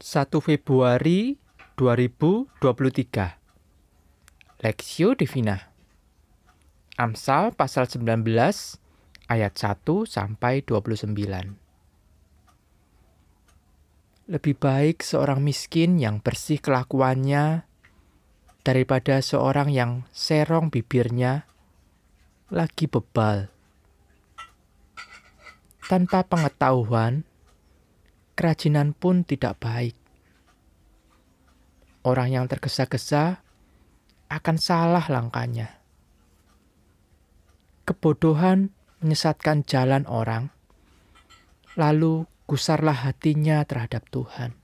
1 Februari 2023. Lexio Divina. Amsal pasal 19 ayat 1 sampai 29. Lebih baik seorang miskin yang bersih kelakuannya daripada seorang yang serong bibirnya lagi bebal. Tanpa pengetahuan, kerajinan pun tidak baik. Orang yang tergesa-gesa akan salah langkahnya. Kebodohan menyesatkan jalan orang, lalu gusarlah hatinya terhadap Tuhan.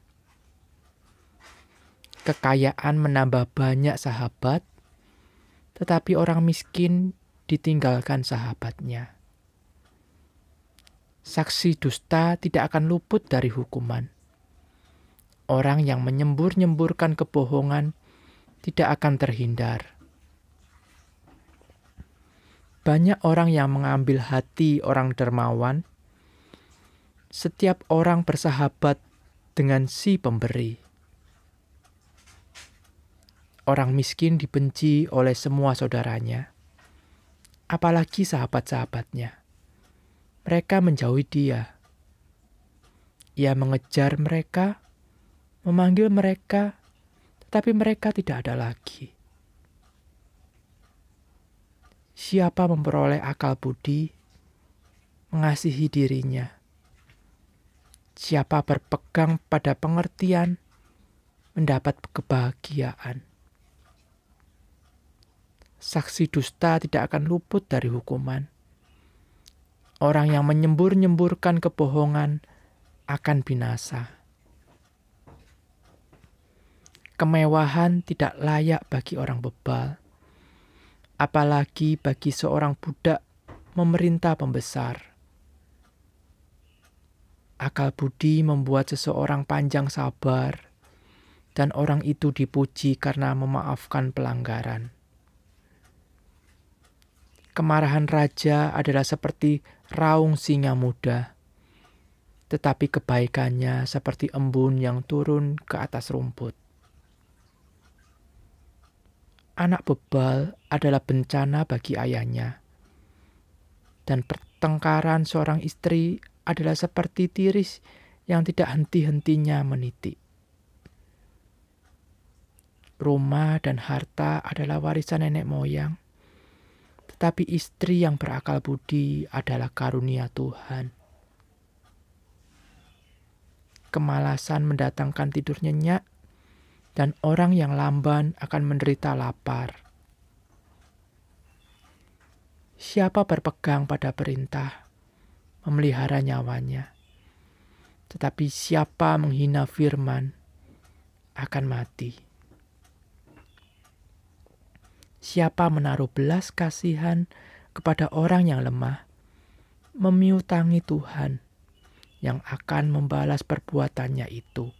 Kekayaan menambah banyak sahabat, tetapi orang miskin ditinggalkan sahabatnya. Saksi dusta tidak akan luput dari hukuman. Orang yang menyembur-nyemburkan kebohongan tidak akan terhindar. Banyak orang yang mengambil hati orang dermawan. Setiap orang bersahabat dengan si pemberi. Orang miskin dibenci oleh semua saudaranya, apalagi sahabat-sahabatnya. Mereka menjauhi dia. Ia mengejar mereka, memanggil mereka, tetapi mereka tidak ada lagi. Siapa memperoleh akal budi, mengasihi dirinya. Siapa berpegang pada pengertian, mendapat kebahagiaan. Saksi dusta tidak akan luput dari hukuman. Orang yang menyembur-nyemburkan kebohongan akan binasa. Kemewahan tidak layak bagi orang bebal, apalagi bagi seorang budak memerintah pembesar. Akal budi membuat seseorang panjang sabar, dan orang itu dipuji karena memaafkan pelanggaran. Kemarahan raja adalah seperti raung singa muda, tetapi kebaikannya seperti embun yang turun ke atas rumput. Anak bebal adalah bencana bagi ayahnya, dan pertengkaran seorang istri adalah seperti tiris yang tidak henti-hentinya menitik. Rumah dan harta adalah warisan nenek moyang, tetapi istri yang berakal budi adalah karunia Tuhan. Kemalasan mendatangkan tidur nyenyak, dan orang yang lamban akan menderita lapar. Siapa berpegang pada perintah, memelihara nyawanya, tetapi siapa menghina firman, akan mati. Siapa menaruh belas kasihan kepada orang yang lemah, memiutangi Tuhan yang akan membalas perbuatannya itu.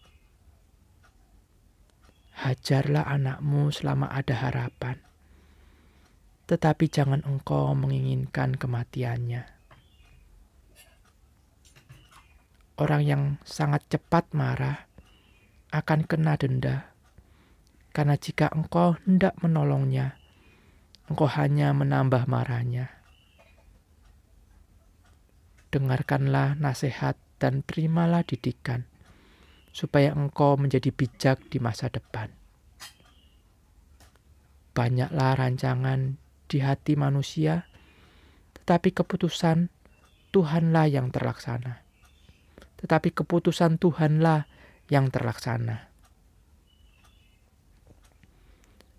Hajarlah anakmu selama ada harapan, tetapi jangan engkau menginginkan kematiannya. Orang yang sangat cepat marah akan kena denda, karena jika engkau hendak menolongnya, engkau hanya menambah marahnya. Dengarkanlah nasihat dan terimalah didikan, supaya engkau menjadi bijak di masa depan. Banyaklah rancangan di hati manusia, tetapi keputusan Tuhanlah yang terlaksana.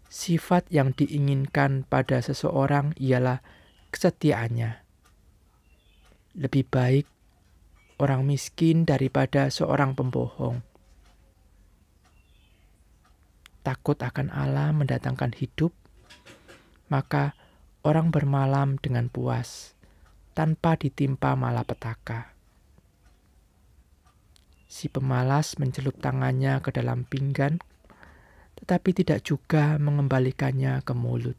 Sifat yang diinginkan pada seseorang ialah kesetiaannya. Lebih baik orang miskin daripada seorang pembohong. Takut akan Allah mendatangkan hidup, maka orang bermalam dengan puas, tanpa ditimpa malapetaka. Si pemalas mencelup tangannya ke dalam pinggan, tetapi tidak juga mengembalikannya ke mulut.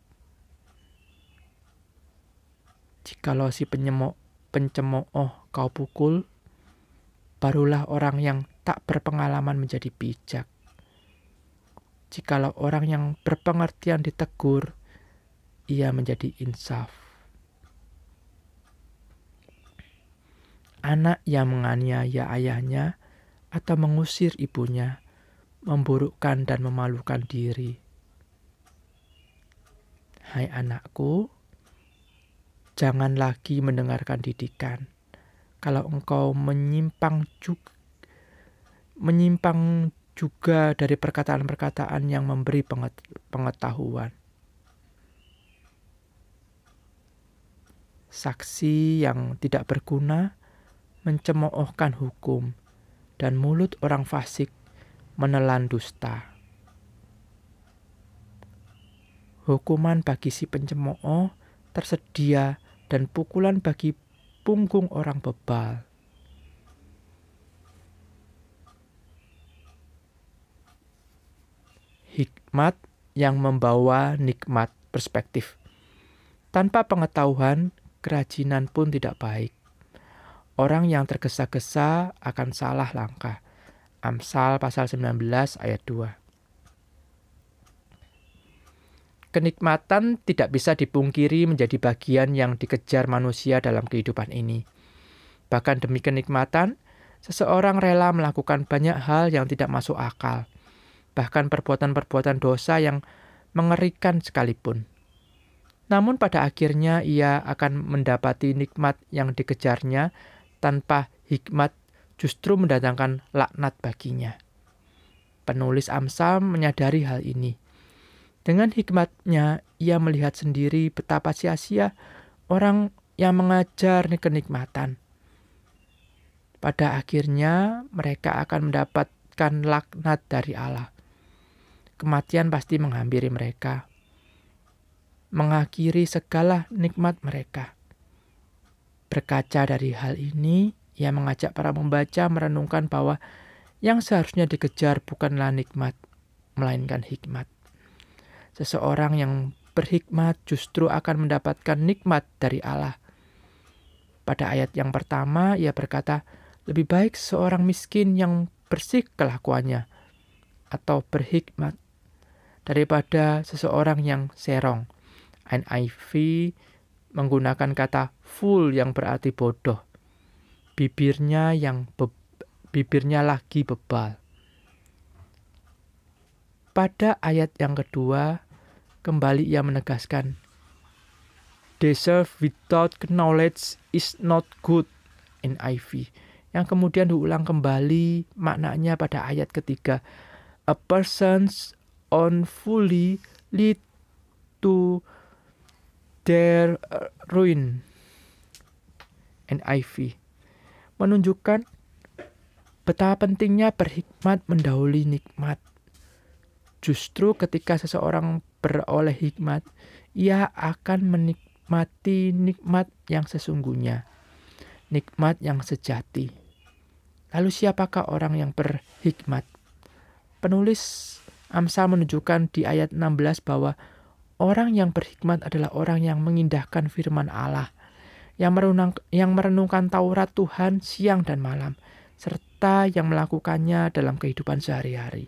Jikalau si pencemooh kau pukul, barulah orang yang tak berpengalaman menjadi bijak. Jikalau orang yang berpengertian ditegur, ia menjadi insaf. Anak yang menganiaya ayahnya atau mengusir ibunya, memburukkan dan memalukan diri. Hai anakku, jangan lagi mendengarkan didikan. Kalau engkau menyimpang juga dari perkataan-perkataan yang memberi pengetahuan. Saksi yang tidak berguna mencemoohkan hukum, dan mulut orang fasik menelan dusta. Hukuman bagi si pencemooh tersedia dan pukulan bagi punggung orang bebal. Hikmat yang membawa nikmat perspektif. Tanpa pengetahuan, kerajinan pun tidak baik. Orang yang tergesa-gesa akan salah langkah. Amsal pasal 19 ayat 2. Kenikmatan tidak bisa dipungkiri menjadi bagian yang dikejar manusia dalam kehidupan ini. Bahkan demi kenikmatan, seseorang rela melakukan banyak hal yang tidak masuk akal. Bahkan perbuatan-perbuatan dosa yang mengerikan sekalipun. Namun pada akhirnya ia akan mendapati nikmat yang dikejarnya. Tanpa hikmat justru mendatangkan laknat baginya. Penulis Amsal menyadari hal ini. Dengan hikmatnya, ia melihat sendiri betapa sia-sia orang yang mengajar kenikmatan. Pada akhirnya, mereka akan mendapatkan laknat dari Allah. Kematian pasti menghampiri mereka, mengakhiri segala nikmat mereka. Berkaca dari hal ini, ia mengajak para membaca merenungkan bahwa yang seharusnya dikejar bukanlah nikmat, melainkan hikmat. Seseorang yang berhikmat justru akan mendapatkan nikmat dari Allah. Pada ayat yang pertama, ia berkata, lebih baik seorang miskin yang bersih kelakuannya, atau berhikmat, daripada seseorang yang serong. NIV menggunakan kata fool yang berarti bodoh. Bibirnya lagi bebal. Pada ayat yang kedua, kembali ia menegaskan, "Deserve without knowledge is not good." NIV, yang kemudian diulang kembali maknanya pada ayat ketiga, "A person's own folly lead to their ruin." NIV menunjukkan betapa pentingnya berhikmat mendahului nikmat. Justru ketika seseorang beroleh hikmat, ia akan menikmati nikmat yang sesungguhnya, nikmat yang sejati. Lalu siapakah orang yang berhikmat? Penulis Amsal menunjukkan di ayat 16 bahwa orang yang berhikmat adalah orang yang mengindahkan firman Allah, yang merenungkan Taurat Tuhan siang dan malam, serta yang melakukannya dalam kehidupan sehari-hari.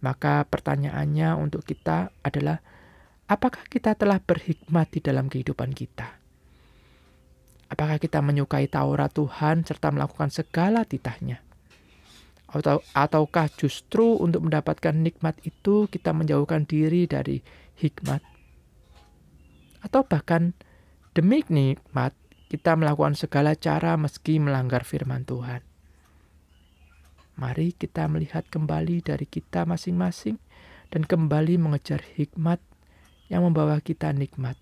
Maka pertanyaannya untuk kita adalah, apakah kita telah berhikmat di dalam kehidupan kita? Apakah kita menyukai Taurat Tuhan serta melakukan segala titahnya? Ataukah justru untuk mendapatkan nikmat itu kita menjauhkan diri dari hikmat? Atau bahkan demi nikmat kita melakukan segala cara meski melanggar firman Tuhan. Mari kita melihat kembali dari kita masing-masing dan kembali mengejar hikmat yang membawa kita nikmat,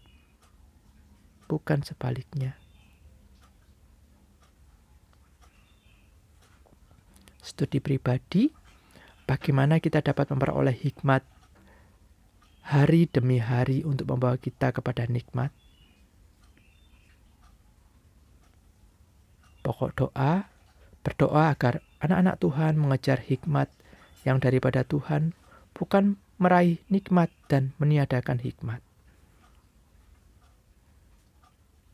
bukan sebaliknya. Studi pribadi, bagaimana kita dapat memperoleh hikmat hari demi hari untuk membawa kita kepada nikmat. Pokok doa, berdoa agar anak-anak Tuhan mengejar hikmat yang daripada Tuhan, bukan meraih nikmat dan meniadakan hikmat.